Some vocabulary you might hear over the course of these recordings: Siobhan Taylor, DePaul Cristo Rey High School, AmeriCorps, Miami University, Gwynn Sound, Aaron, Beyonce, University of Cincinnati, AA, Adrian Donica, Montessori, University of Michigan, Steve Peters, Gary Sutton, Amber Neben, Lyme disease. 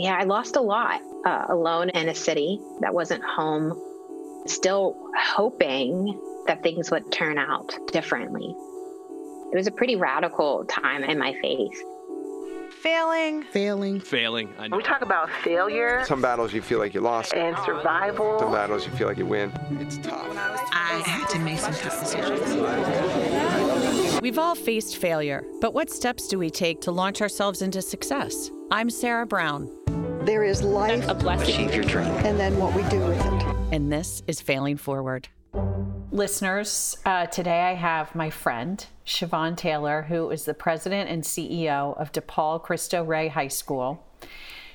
Yeah, I lost a lot alone in a city that wasn't home, still hoping that things would turn out differently. It was a pretty radical time in my faith. Failing. I know. We talk about failure. Some battles you feel like you lost. And survival. Some battles you feel like you win. It's tough. I had to make some tough decisions. We've all faced failure, but what steps do we take to launch ourselves into success? I'm Sarah Brown. There is life. A blessing. Achieve your dream. And then what we do with it. And this is Failing Forward. Listeners, today I have my friend, Siobhan Taylor, who is the president and CEO of DePaul Cristo Rey High School.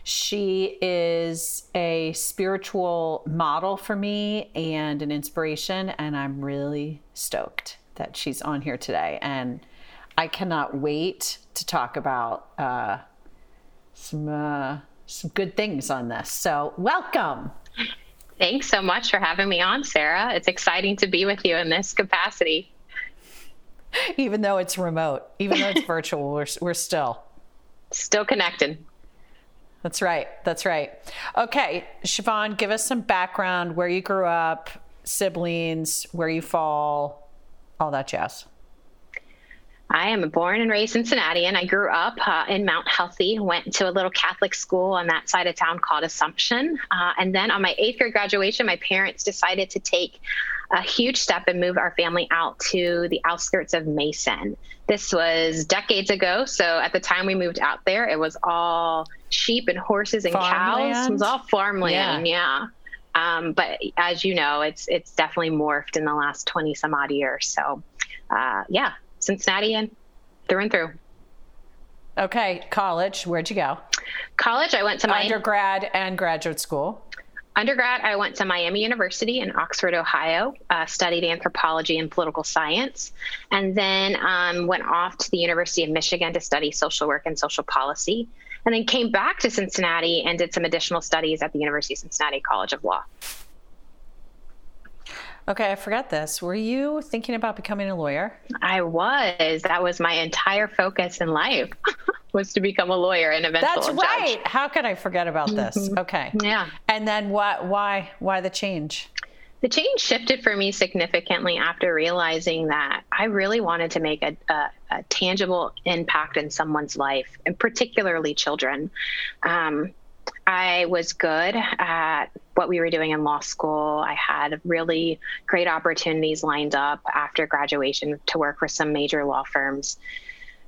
She is a spiritual model for me and an inspiration, and I'm really stoked that she's on here today. And I cannot wait to talk about some good things on this. So welcome. Thanks so much for having me on, Sarah. It's exciting to be with you in this capacity. Even though it's remote, even though it's virtual, we're still connected. That's right. Okay, Siobhan, give us some background, where you grew up, siblings, where you fall, all that jazz. I am born and raised in Cincinnati, and I grew up in Mount Healthy, went to a little Catholic school on that side of town called Assumption. And then on my 8th grade graduation, my parents decided to take a huge step and move our family out to the outskirts of Mason. This was decades ago. So at the time we moved out there, it was all sheep and horses and cows. It was all farmland. Yeah. But as you know, it's definitely morphed in the last 20 some odd years. So, yeah. Cincinnati and through and through. Okay. College, where'd you go? College, I went to my undergrad and graduate school. Undergrad, I went to Miami University in Oxford, Ohio, studied anthropology and political science, and then went off to the University of Michigan to study social work and social policy, and then came back to Cincinnati and did some additional studies at the University of Cincinnati College of Law. Okay, I forgot this. Were you thinking about becoming a lawyer? I was. That was my entire focus in life, was to become a lawyer and eventually a judge. That's right. How could I forget about this? Mm-hmm. Okay. Yeah. And then what? Why the change? The change shifted for me significantly after realizing that I really wanted to make a tangible impact in someone's life, and particularly children. I was good at what we were doing in law school. I had really great opportunities lined up after graduation to work for some major law firms.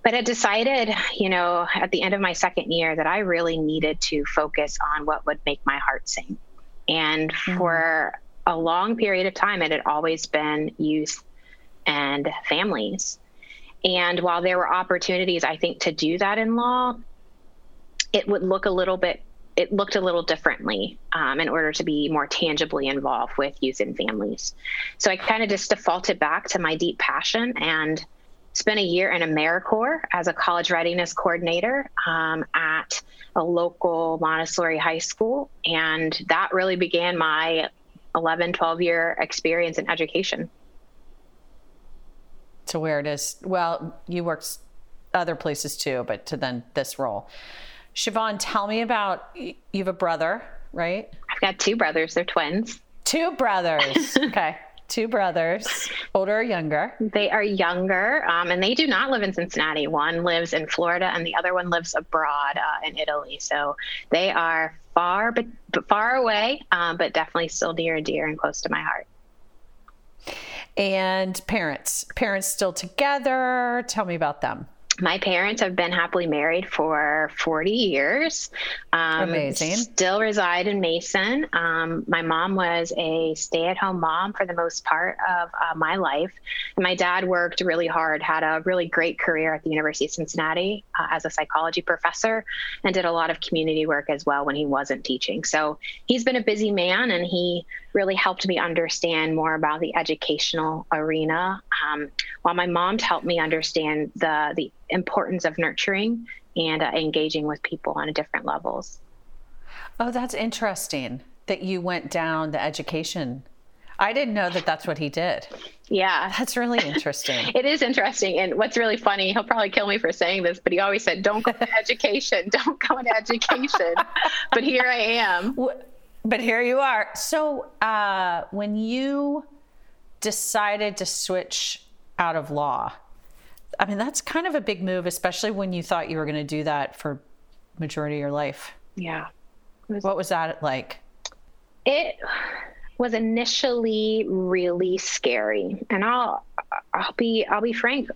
But I decided, at the end of my second year that I really needed to focus on what would make my heart sing. And for a long period of time, it had always been youth and families. And while there were opportunities, I think, to do that in law, it looked a little differently in order to be more tangibly involved with youth and families. So I kind of just defaulted back to my deep passion and spent a year in AmeriCorps as a college readiness coordinator at a local Montessori high school. And that really began my 12-year experience in education. To where it is, well, you worked other places too, but to then this role. Siobhan, tell me about, you have a brother, right? I've got two brothers. They're twins. Two brothers. Okay. Two brothers. Older or younger? They are younger, and they do not live in Cincinnati. One lives in Florida, and the other one lives abroad in Italy. So they are far away, but definitely still near and dear and close to my heart. And parents still together. Tell me about them. My parents have been happily married for 40 years. Amazing. Still reside in Mason. My mom was a stay-at-home mom for the most part of my life. And my dad worked really hard, had a really great career at the University of Cincinnati as a psychology professor, and did a lot of community work as well when he wasn't teaching. So he's been a busy man, and he really helped me understand more about the educational arena, while my mom helped me understand the importance of nurturing and engaging with people on different levels. Oh, that's interesting that you went down the education. I didn't know that that's what he did. Yeah. That's really interesting. It is interesting. And what's really funny, he'll probably kill me for saying this, but he always said, don't go to education. Don't go to education. But here I am. But here you are. So when you decided to switch out of law, I mean, that's kind of a big move, especially when you thought you were going to do that for majority of your life. Yeah. What was that like? It was initially really scary. And I'll be frank,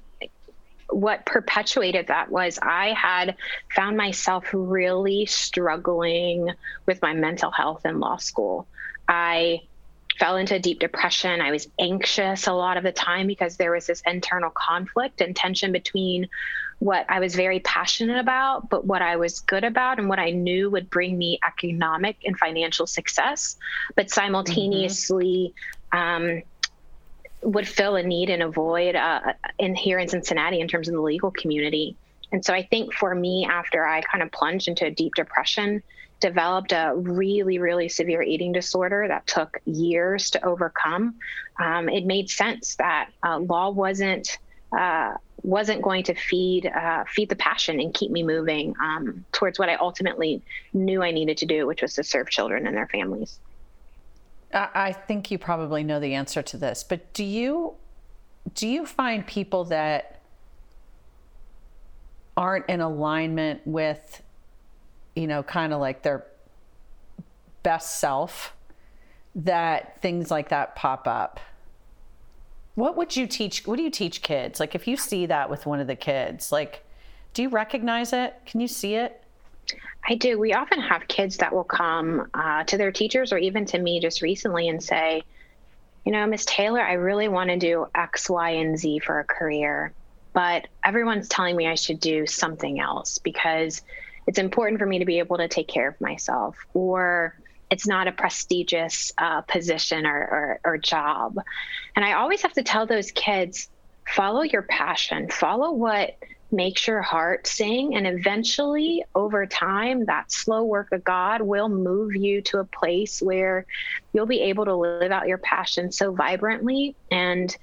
what perpetuated that was I had found myself really struggling with my mental health in law school. I fell into a deep depression. I was anxious a lot of the time because there was this internal conflict and tension between what I was very passionate about, but what I was good about and what I knew would bring me economic and financial success, but simultaneously would fill a need and a void in here in Cincinnati in terms of the legal community. And so I think for me, after I kind of plunged into a deep depression, developed a really, really severe eating disorder that took years to overcome. It made sense that law wasn't going to feed the passion and keep me moving towards what I ultimately knew I needed to do, which was to serve children and their families. I think you probably know the answer to this, but do you find people that aren't in alignment with, you know, kind of like their best self, that things like that pop up? What do you teach kids? Like, if you see that with one of the kids, like, do you recognize it? Can you see it? I do. We often have kids that will come to their teachers or even to me just recently and say, you know, Miss Taylor, I really want to do X, Y, and Z for a career, but everyone's telling me I should do something else because it's important for me to be able to take care of myself, or it's not a prestigious position or job. And I always have to tell those kids, follow your passion, follow what makes your heart sing. And eventually, over time, that slow work of God will move you to a place where you'll be able to live out your passion so vibrantly and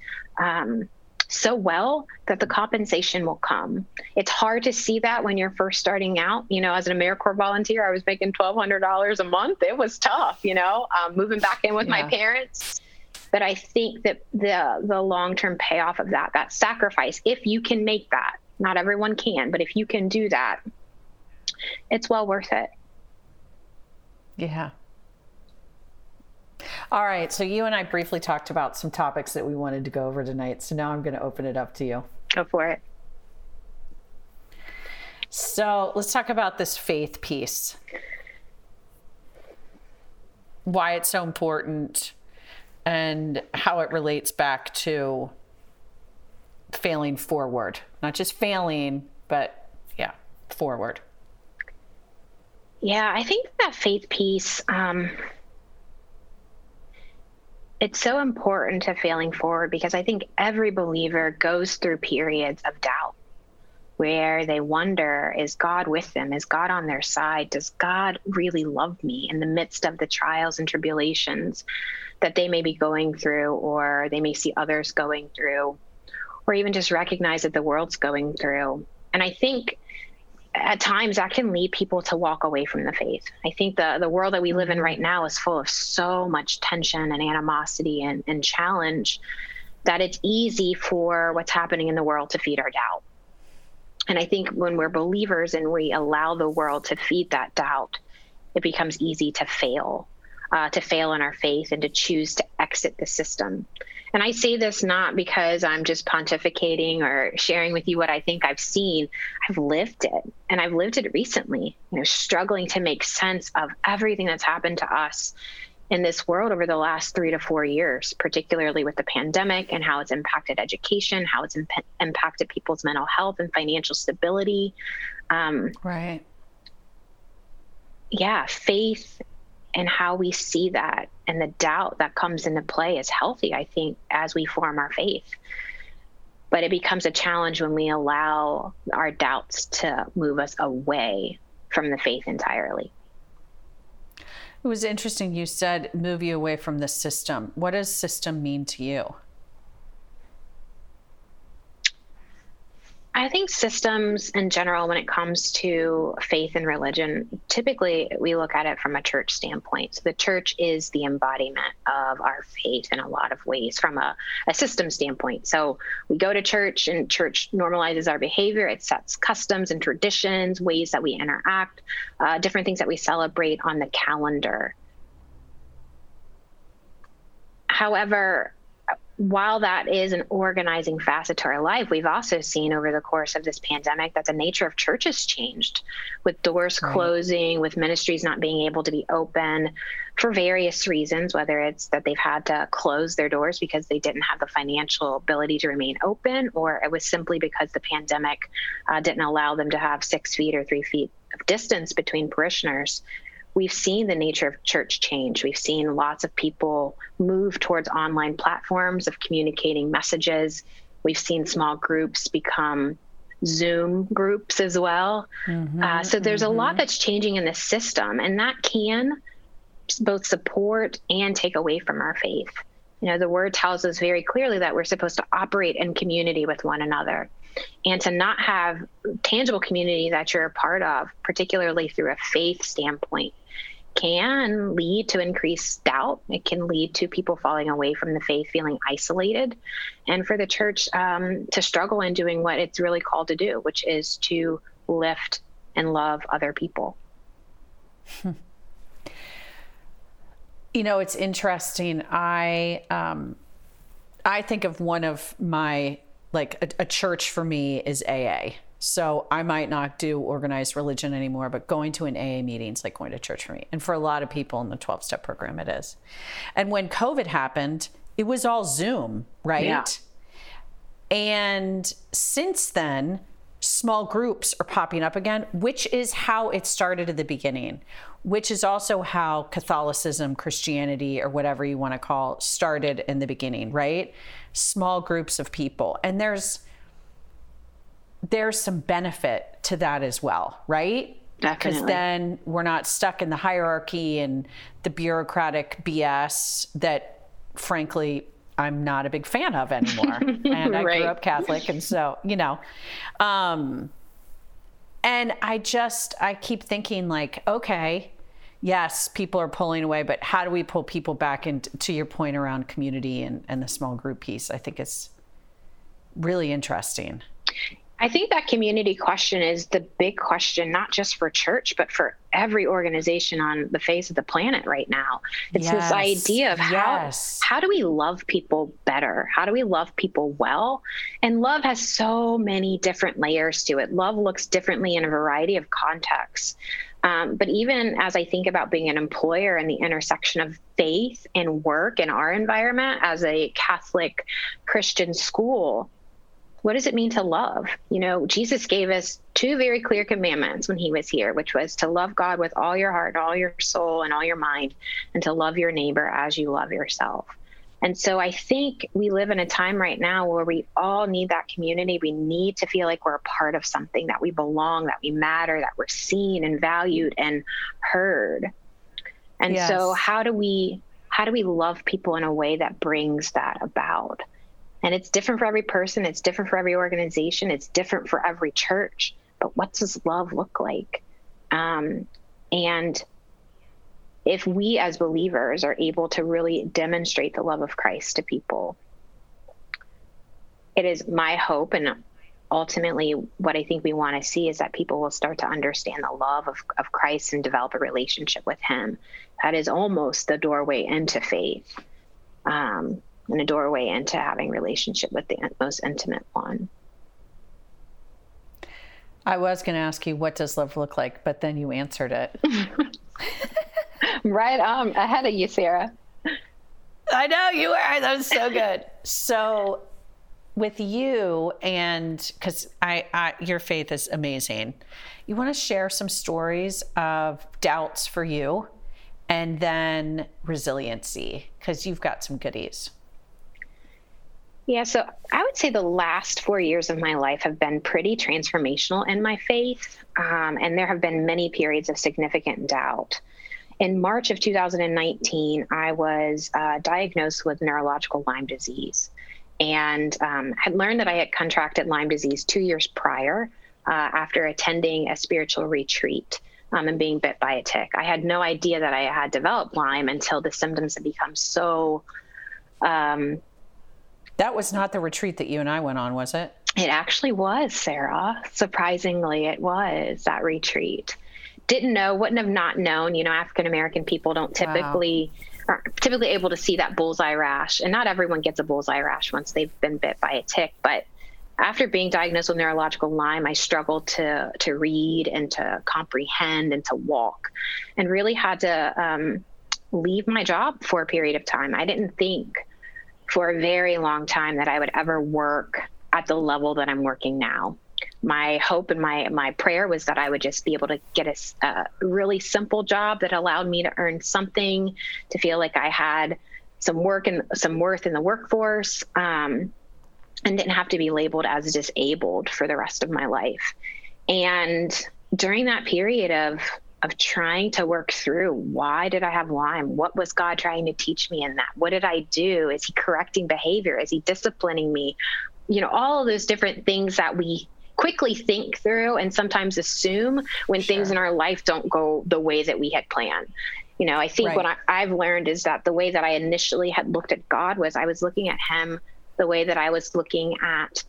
so well that the compensation will come. It's hard to see that when you're first starting out. You know, as an AmeriCorps volunteer, I was making $1,200 a month. It was tough, you know, moving back in with my parents. But I think that the long-term payoff of that sacrifice, if you can make that, not everyone can, but if you can do that, it's well worth it. Yeah. All right. So you and I briefly talked about some topics that we wanted to go over tonight. So now I'm going to open it up to you. Go for it. So let's talk about this faith piece. Why it's so important and how it relates back to failing forward. Not just failing, but forward. Yeah, I think that faith piece, it's so important to failing forward because I think every believer goes through periods of doubt where they wonder, is God with them? Is God on their side? Does God really love me in the midst of the trials and tribulations that they may be going through, or they may see others going through, or even just recognize that the world's going through? And I think at times that can lead people to walk away from the faith. I think the world that we live in right now is full of so much tension and animosity and challenge that it's easy for what's happening in the world to feed our doubt. And I think when we're believers and we allow the world to feed that doubt, it becomes easy to fail in our faith and to choose to exit the system. And I say this not because I'm just pontificating or sharing with you what I think I've seen. I've lived it, and I've lived it recently, you know, struggling to make sense of everything that's happened to us in this world over the last 3 to 4 years, particularly with the pandemic and how it's impacted education, how it's impacted people's mental health and financial stability. Right. Yeah, faith and how we see that and the doubt that comes into play is healthy, I think, as we form our faith. But it becomes a challenge when we allow our doubts to move us away from the faith entirely. It was interesting. You said move you away from the system. What does system mean to you? I think systems in general, when it comes to faith and religion, typically we look at it from a church standpoint. So the church is the embodiment of our faith in a lot of ways from a system standpoint. So we go to church and church normalizes our behavior. It sets customs and traditions, ways that we interact, different things that we celebrate on the calendar. However, while that is an organizing facet to our life, we've also seen over the course of this pandemic that the nature of church has changed, with doors closing, with ministries not being able to be open for various reasons, whether it's that they've had to close their doors because they didn't have the financial ability to remain open, or it was simply because the pandemic didn't allow them to have 6 feet or 3 feet of distance between parishioners. We've seen the nature of church change. We've seen lots of people move towards online platforms of communicating messages. We've seen small groups become Zoom groups as well. So there's a lot that's changing in the system, and that can both support and take away from our faith. You know, the word tells us very clearly that we're supposed to operate in community with one another. And to not have tangible community that you're a part of, particularly through a faith standpoint, can lead to increased doubt. It can lead to people falling away from the faith, feeling isolated, and for the church to struggle in doing what it's really called to do, which is to lift and love other people. You know, it's interesting. I think of one of my, like a church for me is AA. So I might not do organized religion anymore, but going to an AA meeting is like going to church for me. And for a lot of people in the 12-step program, it is. And when COVID happened, it was all Zoom, right? Yeah. And since then, small groups are popping up again, which is how it started at the beginning, which is also how Catholicism, Christianity, or whatever you want to call, started in the beginning, right? Small groups of people. And there's some benefit to that as well, right? Definitely. Because then we're not stuck in the hierarchy and the bureaucratic BS that, frankly, I'm not a big fan of anymore. And I grew up Catholic. And so, you know, and I keep thinking like, okay, yes, people are pulling away, but how do we pull people back into, to your point around community and the small group piece? I think it's really interesting. I think that community question is the big question, not just for church, but for every organization on the face of the planet right now. It's this idea of how do we love people better? How do we love people well? And love has so many different layers to it. Love looks differently in a variety of contexts. But even as I think about being an employer and the intersection of faith and work in our environment as a Catholic Christian school, what does it mean to love? You know, Jesus gave us two very clear commandments when he was here, which was to love God with all your heart, all your soul, and all your mind, and to love your neighbor as you love yourself. And so I think we live in a time right now where we all need that community. We need to feel like we're a part of something, that we belong, that we matter, that we're seen and valued and heard. And so how do we love people in a way that brings that about? And it's different for every person. It's different for every organization. It's different for every church. But what does love look like? And if we as believers are able to really demonstrate the love of Christ to people, it is my hope, and ultimately what I think we want to see, is that people will start to understand the love of Christ and develop a relationship with him. That is almost the doorway into faith. And a doorway into having relationship with the most intimate one. I was going to ask you, what does love look like? But then you answered it. Right ahead of you, Sarah. I know you are. That was so good. So with you, and because your faith is amazing, you want to share some stories of doubts for you and then resiliency, because you've got some goodies. Yeah, so I would say the last 4 years of my life have been pretty transformational in my faith, and there have been many periods of significant doubt. In March of 2019, I was diagnosed with neurological Lyme disease, and had learned that I had contracted Lyme disease 2 years prior after attending a spiritual retreat and being bit by a tick. I had no idea that I had developed Lyme until the symptoms had become so... That was not the retreat that you and I went on, was it? It actually was, Sarah. Surprisingly, it was that retreat. Didn't know, wouldn't have not known, you know, African-American people don't typically... Wow. aren't typically able to see that bullseye rash, and not everyone gets a bullseye rash once they've been bit by a tick. But after being diagnosed with neurological Lyme, I struggled to read and to comprehend and to walk, and really had to leave my job for a period of time. I didn't think for a very long time that I would ever work at the level that I'm working now. My hope and my prayer was that I would just be able to get a really simple job that allowed me to earn something, to feel like I had some work and some worth in the workforce, and didn't have to be labeled as disabled for the rest of my life. And during that period of trying to work through, why did I have Lyme? What was God trying to teach me in that? What did I do? Is he correcting behavior? Is he disciplining me? You know, all of those different things that we quickly think through and sometimes assume when sure. things in our life don't go the way that we had planned. You know, I think right. what I've learned is that the way that I initially had looked at God was I was looking at him the way that I was looking at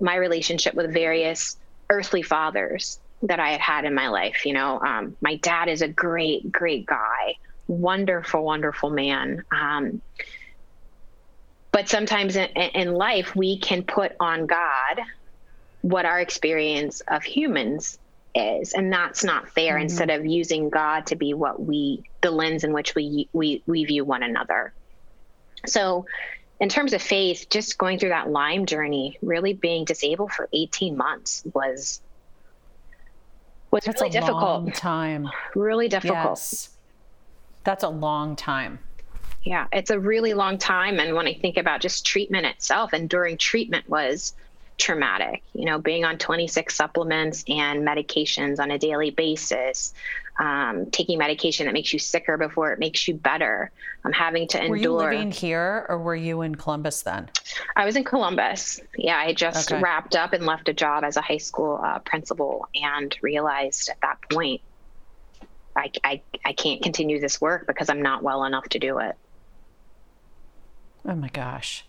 my relationship with various earthly fathers that I had had in my life. You know, my dad is a great, great guy, wonderful, wonderful man. But sometimes in life, we can put on God what our experience of humans is, and that's not fair. Mm-hmm. Instead of using God to be what the lens in which we view one another. So in terms of faith, just going through that Lyme journey, really being disabled for 18 months was that's really a difficult long time. Really difficult. Yes. That's a long time. Yeah. It's a really long time. And when I think about just treatment itself, and during treatment was traumatic, you know, being on 26 supplements and medications on a daily basis, taking medication that makes you sicker before it makes you better. I'm having to endure. Were you living here, or were you in Columbus then? I was in Columbus. Yeah. I just wrapped up and left a job as a high school principal, and realized at that point, I can't continue this work because I'm not well enough to do it. Oh my gosh.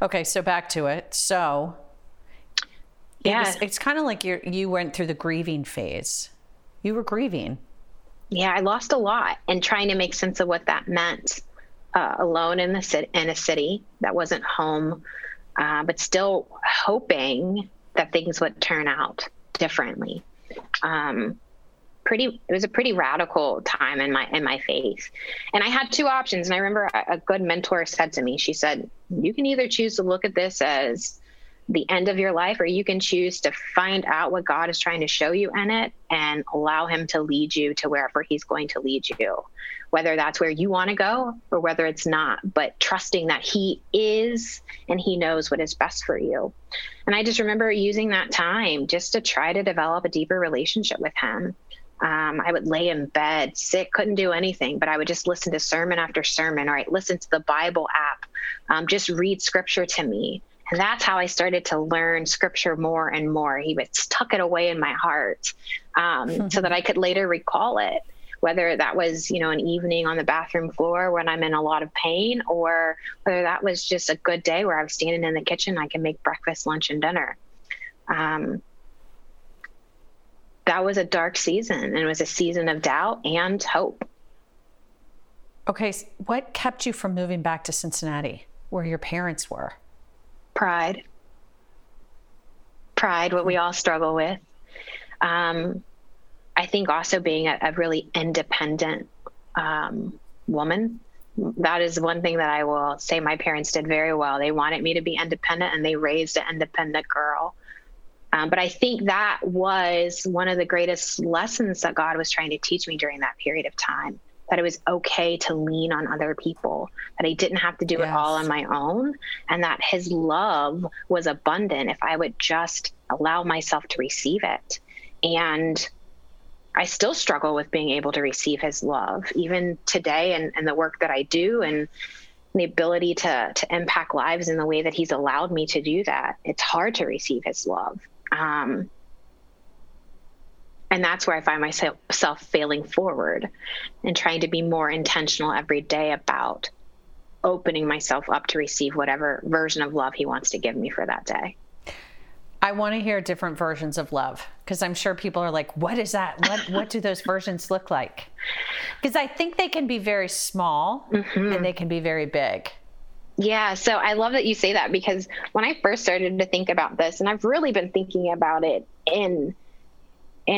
Okay. So back to it. So yeah, it's kind of like you went through the grieving phase. You were grieving. Yeah. I lost a lot, and trying to make sense of what that meant, alone in a city that wasn't home, but still hoping that things would turn out differently. It was a pretty radical time in my faith. And I had two options. And I remember a good mentor said to me, she said, you can either choose to look at this as the end of your life, or you can choose to find out what God is trying to show you in it and allow him to lead you to wherever he's going to lead you, whether that's where you want to go or whether it's not, but trusting that he is, and he knows what is best for you. And I just remember using that time just to try to develop a deeper relationship with him. I would lay in bed, sick, couldn't do anything, but I would just listen to sermon after sermon, or I'd listen to the Bible app, just read scripture to me. And that's how I started to learn scripture more and more. He would tuck it away in my heart, so that I could later recall it, whether that was, you know, an evening on the bathroom floor when I'm in a lot of pain, or whether that was just a good day where I was standing in the kitchen, I can make breakfast, lunch, and dinner. That was a dark season, and it was a season of doubt and hope. Okay. What kept you from moving back to Cincinnati where your parents were? Pride, what we all struggle with. I think also being a really independent woman. That is one thing that I will say my parents did very well. They wanted me to be independent, and they raised an independent girl. But I think that was one of the greatest lessons that God was trying to teach me during that period of time, that it was okay to lean on other people, that I didn't have to do it all on my own, and that his love was abundant if I would just allow myself to receive it. And I still struggle with being able to receive his love, even today, and the work that I do and the ability to impact lives in the way that he's allowed me to do that. It's hard to receive his love. And that's where I find myself failing forward and trying to be more intentional every day about opening myself up to receive whatever version of love he wants to give me for that day. I want to hear different versions of love, because I'm sure people are like, what is that? What do those versions look like? Because I think they can be very small and they can be very big. Yeah. So I love that you say that, because when I first started to think about this, and I've really been thinking about it in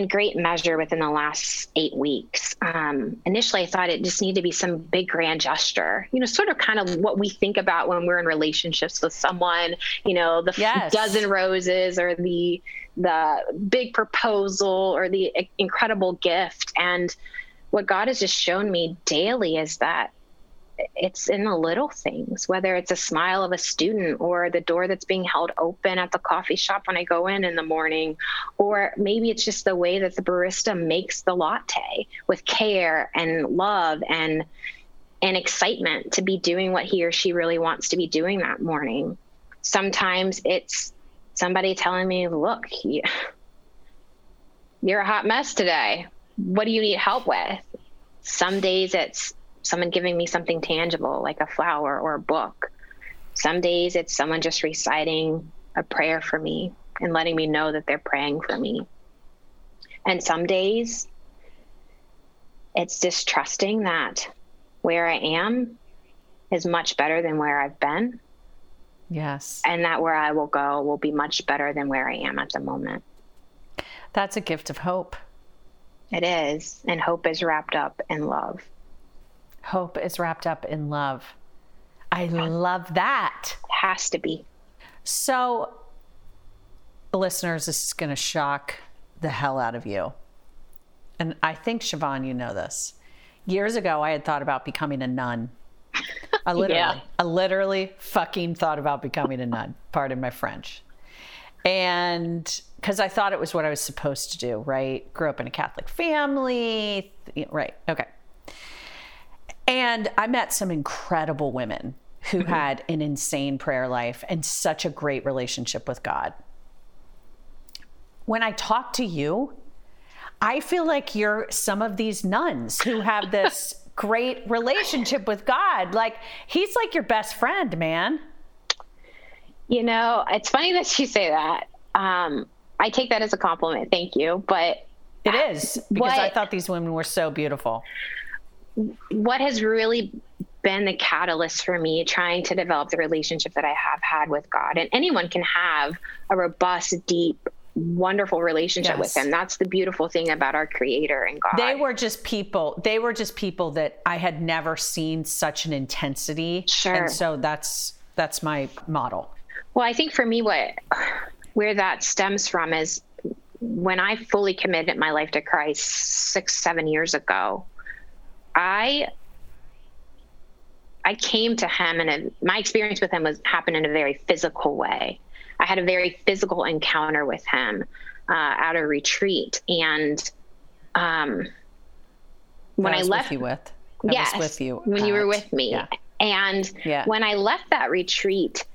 great measure within the last 8 weeks. Initially I thought it just needed to be some big grand gesture, sort of kind of what we think about when we're in relationships with someone, the dozen roses or the big proposal or the incredible gift. And what God has just shown me daily is that it's in the little things, whether it's a smile of a student or the door that's being held open at the coffee shop when I go in the morning, or maybe it's just the way that the barista makes the latte with care and love and excitement to be doing what he or she really wants to be doing that morning. Sometimes it's somebody telling me, look, you're a hot mess today. What do you need help with? Some days it's someone giving me something tangible, like a flower or a book. Some days it's someone just reciting a prayer for me and letting me know that they're praying for me. And some days it's just trusting that where I am is much better than where I've been. Yes. And that where I will go will be much better than where I am at the moment. That's a gift of hope. It is. And hope is wrapped up in love. Hope is wrapped up in love. I love that. It has to be. So, listeners, this is going to shock the hell out of you. And I think, Siobhan, you know this. Years ago, I had thought about becoming a nun. I literally fucking thought about becoming a nun. Pardon my French. And because I thought it was what I was supposed to do, right? Grew up in a Catholic family, right? Okay. And I met some incredible women who had an insane prayer life and such a great relationship with God. When I talk to you, I feel like you're some of these nuns who have this great relationship with God. Like, he's like your best friend, man. It's funny that you say that. I take that as a compliment. Thank you. But it is, because I thought these women were so beautiful. What has really been the catalyst for me trying to develop the relationship that I have had with God, and anyone can have a robust, deep, wonderful relationship with him. That's the beautiful thing about our Creator and God. They were just people that I had never seen such an intensity. Sure. And so that's my model. Well, I think for me, where that stems from is when I fully committed my life to Christ 6-7 years ago, I came to him, and my experience with him happened in a very physical way. I had a very physical encounter with him at a retreat, and when I left, you were with me, when I left that retreat,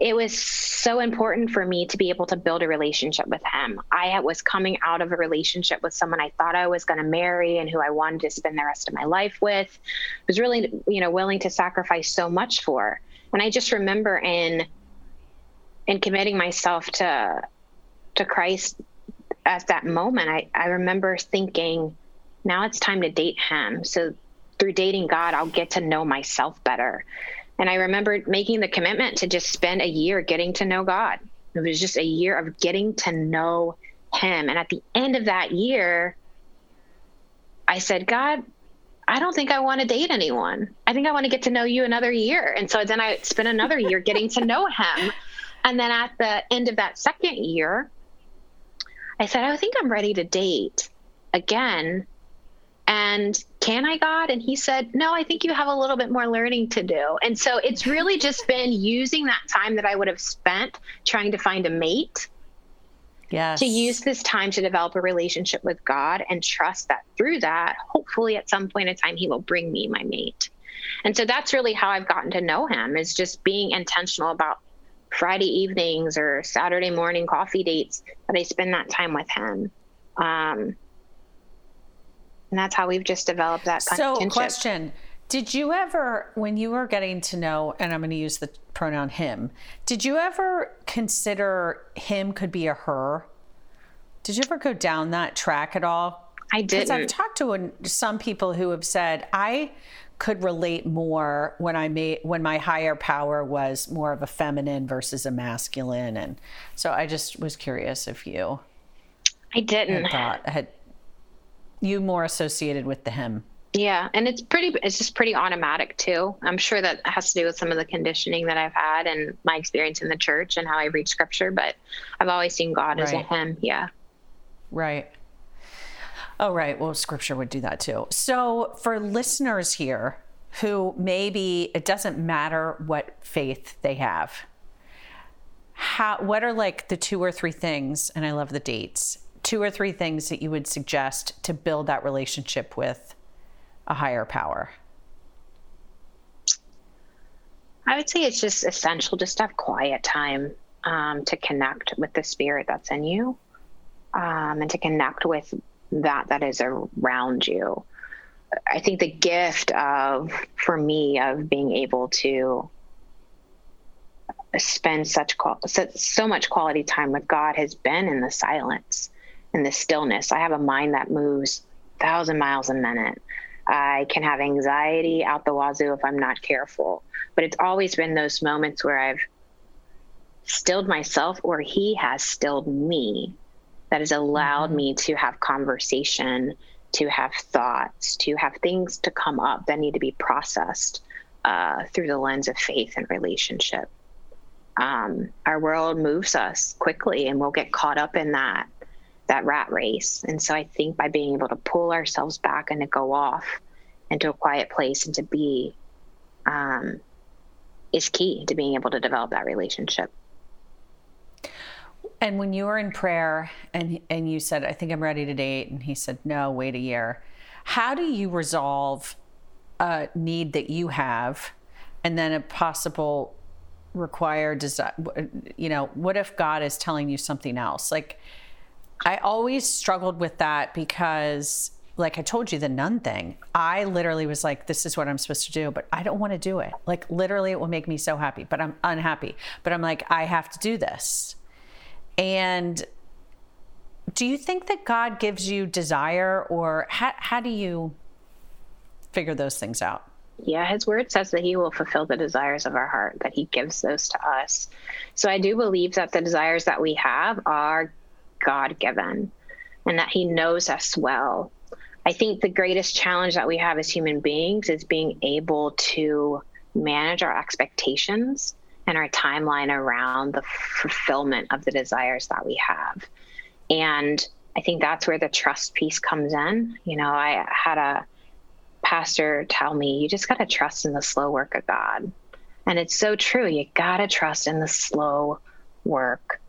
it was so important for me to be able to build a relationship with him. I was coming out of a relationship with someone I thought I was going to marry and who I wanted to spend the rest of my life with. I was really, willing to sacrifice so much for. And I just remember in committing myself to Christ at that moment, I remember thinking, now it's time to date him. So through dating God, I'll get to know myself better. And I remember making the commitment to just spend a year getting to know God. It was just a year of getting to know him. And at the end of that year, I said, God, I don't think I want to date anyone. I think I want to get to know you another year. And so then I spent another year getting to know him. And then at the end of that second year, I said, I think I'm ready to date again. And can I, God? And he said, no, I think you have a little bit more learning to do. And so it's really just been using that time that I would have spent trying to find a mate Yes. To use this time to develop a relationship with God and trust that through that, hopefully at some point in time, he will bring me my mate. And so that's really how I've gotten to know him, is just being intentional about Friday evenings or Saturday morning coffee dates that I spend that time with him. And that's how we've just developed that kind of kinship. So question, did you ever, when you were getting to know, and I'm going to use the pronoun him, did you ever consider him could be a her? Did you ever go down that track at all? I didn't. Because I've talked to some people who have said, I could relate more when my higher power was more of a feminine versus a masculine. And so I just was curious if you. I didn't. Had you more associated with the him? Yeah. And it's just pretty automatic too. I'm sure that has to do with some of the conditioning that I've had and my experience in the church and how I read scripture, but I've always seen God as a him. Yeah. Right. Oh, right. Well, scripture would do that too. So for listeners here who maybe it doesn't matter what faith they have, what are like the 2 or 3 things, and I love the dates, 2 or 3 things that you would suggest to build that relationship with a higher power? I would say it's just essential just to have quiet time, to connect with the spirit that's in you, and to connect with that is around you. I think the gift for me, of being able to spend so much quality time with God has been in the silence, in the stillness. I have a mind that moves 1,000 miles a minute. I can have anxiety out the wazoo if I'm not careful, but it's always been those moments where I've stilled myself or he has stilled me that has allowed me to have conversation, to have thoughts, to have things to come up that need to be processed through the lens of faith and relationship. Our world moves us quickly and we'll get caught up in that rat race. And so I think by being able to pull ourselves back and to go off into a quiet place and to be, is key to being able to develop that relationship. And when you were in prayer and you said, I think I'm ready to date. And he said, no, wait a year. How do you resolve a need that you have and then a possible required desire? You know, what if God is telling you something else? Like, I always struggled with that because, like I told you, the nun thing, I literally was like, this is what I'm supposed to do, but I don't want to do it. Like, literally, it will make me so happy, but I'm unhappy. But I'm like, I have to do this. And do you think that God gives you desire, or how do you figure those things out? Yeah, his word says that he will fulfill the desires of our heart, that he gives those to us. So I do believe that the desires that we have are God-given and that he knows us well. I think the greatest challenge that we have as human beings is being able to manage our expectations and our timeline around the fulfillment of the desires that we have. And I think that's where the trust piece comes in. You know, I had a pastor tell me, you just got to trust in the slow work of God. And it's so true. You got to trust in the slow work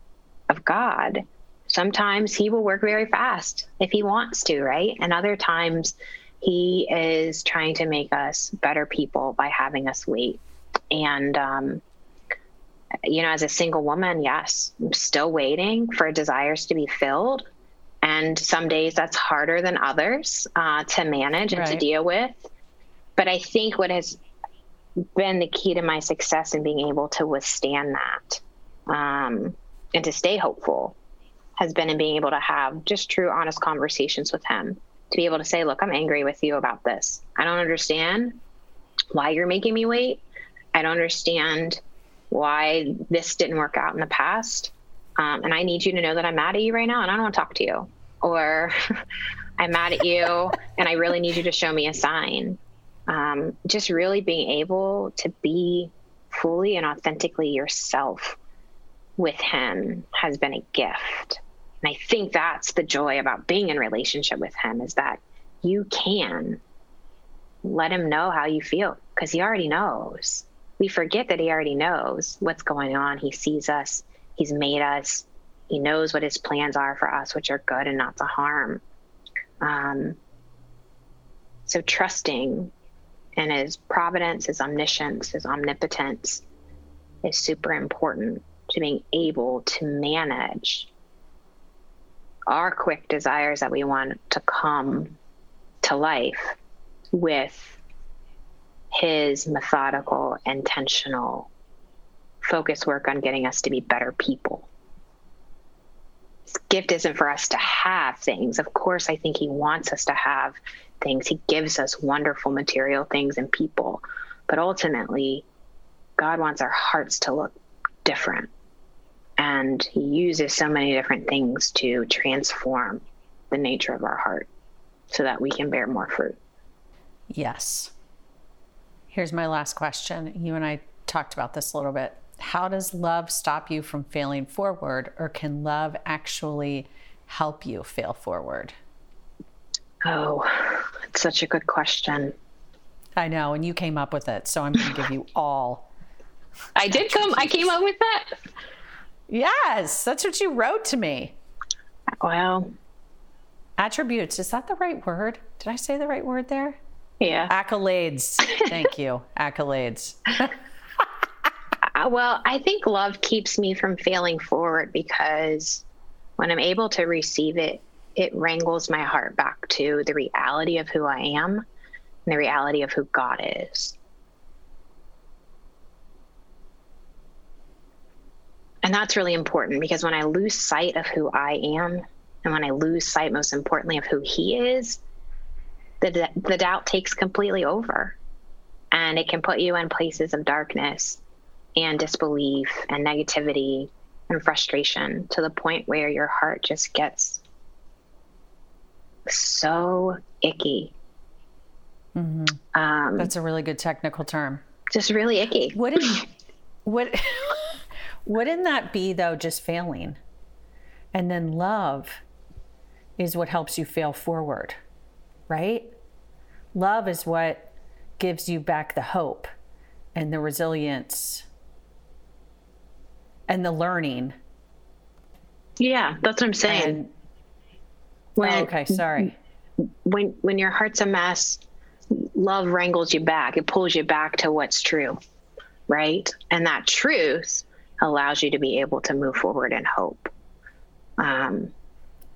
of God. Sometimes he will work very fast if he wants to, right? And other times he is trying to make us better people by having us wait. And, you know, as a single woman, yes, I'm still waiting for desires to be filled. And some days that's harder than others to manage and to deal with. But I think what has been the key to my success in being able to withstand that and to stay hopeful has been in being able to have just true, honest conversations with him, to be able to say, look, I'm angry with you about this. I don't understand why you're making me wait. I don't understand why this didn't work out in the past. And I need you to know that I'm mad at you right now and I don't want to talk to you. Or I'm mad at you and I really need you to show me a sign. Just really being able to be fully and authentically yourself with him has been a gift. And I think that's the joy about being in relationship with him, is that you can let him know how you feel because he already knows. We forget that he already knows what's going on. He sees us. He's made us. He knows what his plans are for us, which are good and not to harm. So trusting in his providence, his omniscience, his omnipotence is super important to being able to manage our quick desires that we want to come to life with his methodical, intentional focus work on getting us to be better people. His gift isn't for us to have things. Of course, I think he wants us to have things. He gives us wonderful material things and people, but ultimately God wants our hearts to look different. And he uses so many different things to transform the nature of our heart so that we can bear more fruit. Yes. Here's my last question. You and I talked about this a little bit. How does love stop you from failing forward, or can love actually help you fail forward? Oh, it's such a good question. I know, and you came up with it, so I'm going to give you all. I came up with that? Yes, that's what you wrote to me. Well. Attributes, is that the right word? Did I say the right word there? Yeah. Accolades. Thank you. Accolades. Well, I think love keeps me from failing forward because when I'm able to receive it, it wrangles my heart back to the reality of who I am and the reality of who God is. And that's really important because when I lose sight of who I am, and when I lose sight, most importantly, of who he is, the doubt takes completely over, and it can put you in places of darkness and disbelief and negativity and frustration to the point where your heart just gets so icky. Mm-hmm. That's a really good technical term. Just really icky. Wouldn't that be though just failing? And then love is what helps you fail forward, right? Love is what gives you back the hope and the resilience and the learning. Yeah, that's what I'm saying. When your heart's a mess, love wrangles you back. It pulls you back to what's true, right? And that truth allows you to be able to move forward in hope. Got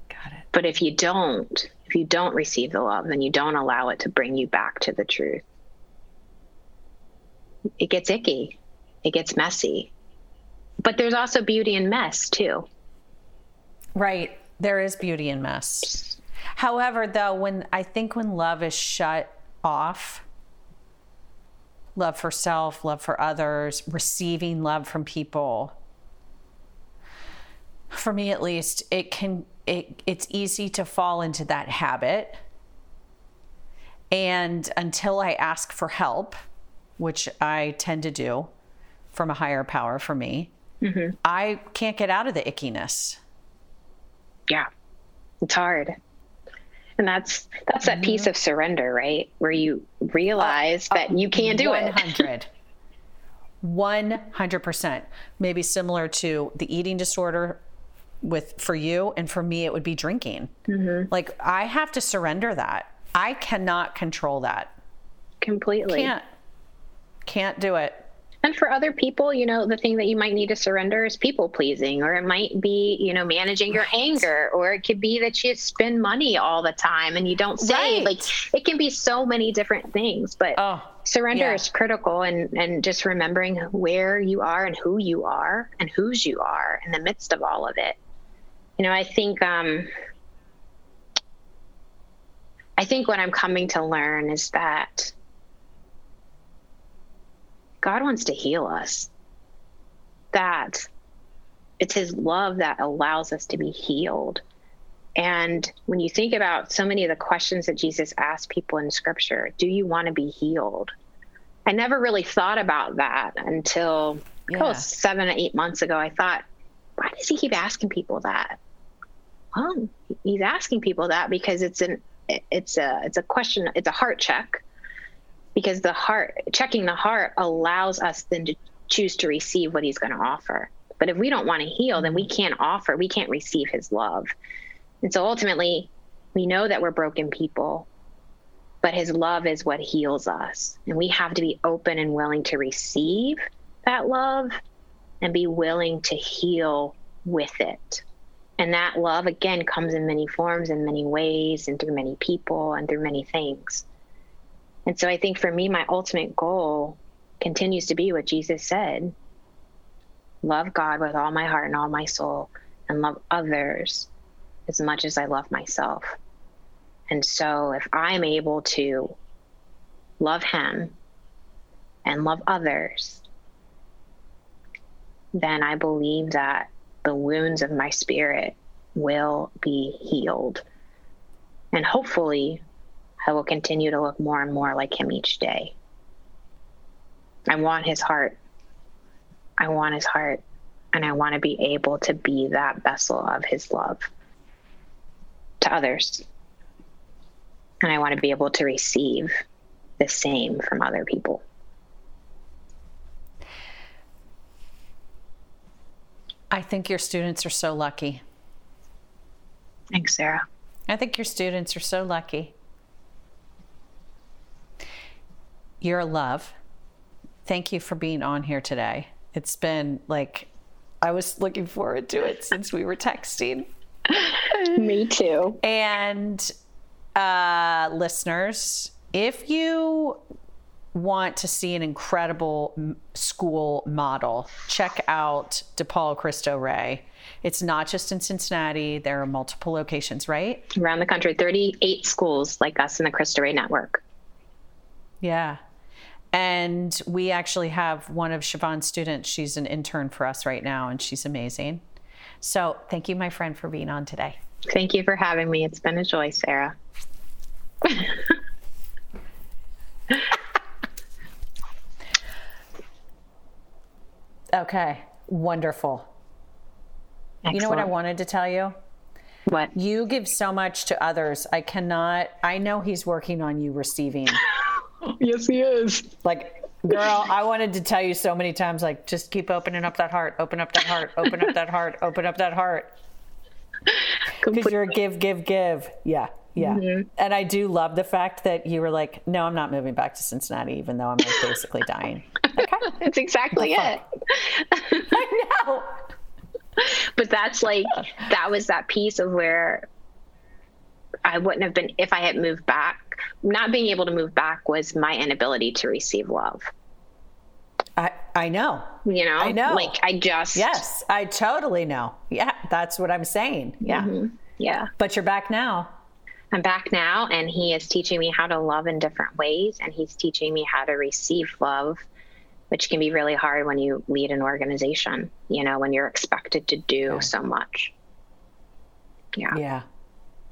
it. But if you don't receive the love, then you don't allow it to bring you back to the truth. It gets icky. It gets messy. But there's also beauty in mess too. Right. There is beauty in mess. However, though, when love is shut off, love for self, love for others, receiving love from people, for me at least, it's easy to fall into that habit. And until I ask for help, which I tend to do from a higher power for me, mm-hmm. I can't get out of the ickiness. Yeah, it's hard. And that's mm-hmm. that piece of surrender, right? Where you realize that you can't do 100. It. 100%. Maybe similar to the eating disorder for you, and for me it would be drinking. Mm-hmm. Like I have to surrender that. I cannot control that. Completely. Can't do it. And for other people, the thing that you might need to surrender is people pleasing, or it might be, managing your anger, or it could be that you spend money all the time and you don't save. Right. Like it can be so many different things, but surrender is critical. And just remembering where you are and who you are and whose you are in the midst of all of it. I think, what I'm coming to learn is that God wants to heal us, that it's his love that allows us to be healed. And when you think about so many of the questions that Jesus asked people in scripture, do you want to be healed? I never really thought about that until 7 or 8 months ago. I thought, why does he keep asking people that? Well, he's asking people that because it's a question. It's a heart check. Because the heart, checking the heart, allows us then to choose to receive what he's going to offer. But if we don't want to heal, then we can't offer, we can't receive his love. And so ultimately, we know that we're broken people, but his love is what heals us. And we have to be open and willing to receive that love and be willing to heal with it. And that love, again, comes in many forms and many ways and through many people and through many things. And so I think for me, my ultimate goal continues to be what Jesus said. Love God with all my heart and all my soul, and love others as much as I love myself. And so if I'm able to love him and love others, then I believe that the wounds of my spirit will be healed. And hopefully I will continue to look more and more like him each day. I want his heart. I want his heart, and I want to be able to be that vessel of his love to others. And I want to be able to receive the same from other people. I think your students are so lucky. Thanks, Sarah. I think your students are so lucky. Your love. Thank you for being on here today. It's been like, I was looking forward to it since we were texting. Me too. And listeners, if you want to see an incredible school model, check out DePaul Cristo Rey. It's not just in Cincinnati. There are multiple locations, right? Around the country, 38 schools like us in the Cristo Rey network. Yeah. And we actually have one of Siobhan's students. She's an intern for us right now, and she's amazing. So thank you, my friend, for being on today. Thank you for having me. It's been a joy, Sarah. Okay. Wonderful. Excellent. You know what I wanted to tell you? What? You give so much to others. I know he's working on you receiving. Yes, he is. Like, girl, I wanted to tell you so many times, like, just keep opening up that heart, open up that heart, open up that heart, open up that heart. Because you're a give, give, give. Yeah, yeah. Mm-hmm. And I do love the fact that you were like, no, I'm not moving back to Cincinnati, even though I'm like basically dying. Okay. That's exactly it. I know. But that's like, that was that piece of where I wouldn't have been if I had moved back. Not being able to move back was my inability to receive love. I know. You know? I know. Like, I just... Yes, I totally know. Yeah, that's what I'm saying. Yeah. Mm-hmm. Yeah. But you're back now. I'm back now, and he is teaching me how to love in different ways, and he's teaching me how to receive love, which can be really hard when you lead an organization, you know, when you're expected to do so much. Yeah. Yeah.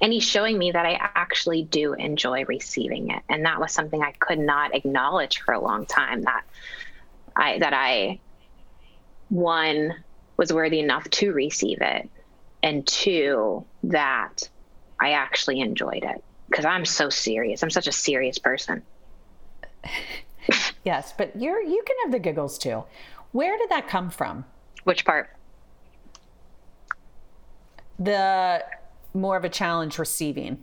And he's showing me that I actually do enjoy receiving it. And that was something I could not acknowledge for a long time, that I, one, was worthy enough to receive it, and two, that I actually enjoyed it, because I'm so serious. I'm such a serious person. Yes, but you can have the giggles too. Where did that come from? Which part? The... more of a challenge receiving.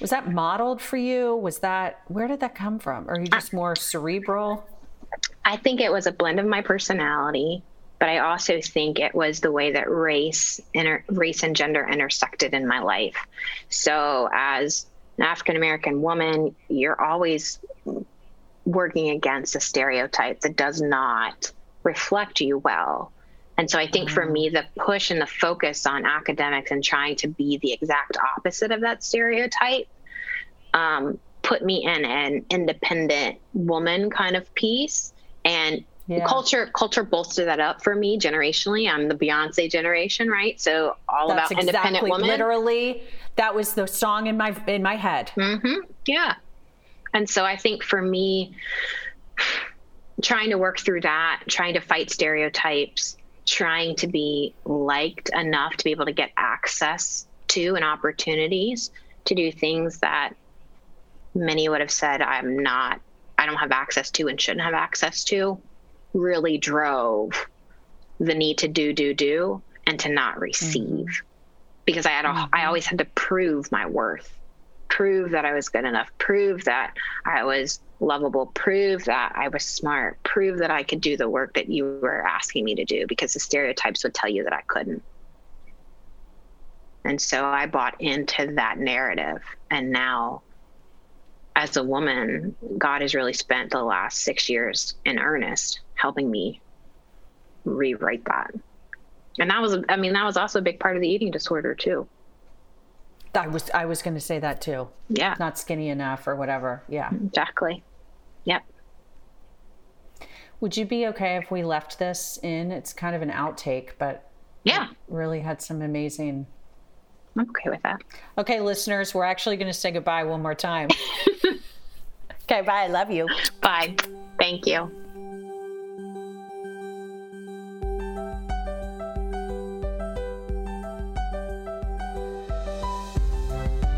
Was that modeled for you? Was that, where did that come from? Are you just more cerebral? I think it was a blend of my personality, but I also think it was the way that race and gender intersected in my life. So as an African-American woman, you're always working against a stereotype that does not reflect you well. And so I think for me, the push and the focus on academics and trying to be the exact opposite of that stereotype put me in an independent woman kind of piece. And culture bolstered that up for me generationally. I'm the Beyonce generation, right? So that's about independent women. Literally, that was the song in my head. Mm-hmm. Yeah. And so I think for me, trying to work through that, trying to fight stereotypes, trying to be liked enough to be able to get access to and opportunities to do things that many would have said I don't have access to and shouldn't have access to, really drove the need to do and to not receive, because I always had to prove my worth, prove that I was good enough, prove that I was lovable, prove that I was smart, prove that I could do the work that you were asking me to do, because the stereotypes would tell you that I couldn't. And so I bought into that narrative. And now as a woman, God has really spent the last 6 years in earnest helping me rewrite that. And that was also a big part of the eating disorder too. I was going to say that too. Yeah. Not skinny enough or whatever. Yeah. Exactly. Yep. Would you be okay if we left this in? It's kind of an outtake, but yeah, really had some amazing. I'm okay with that. Okay, listeners, we're actually going to say goodbye one more time. Okay, bye. I love you. Bye. Thank you.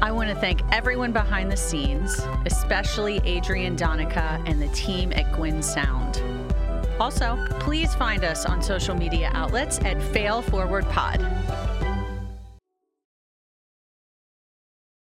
I want to thank everyone behind the scenes, especially Adrian Donica and the team at Gwynn Sound. Also, please find us on social media outlets at Fail Forward Pod.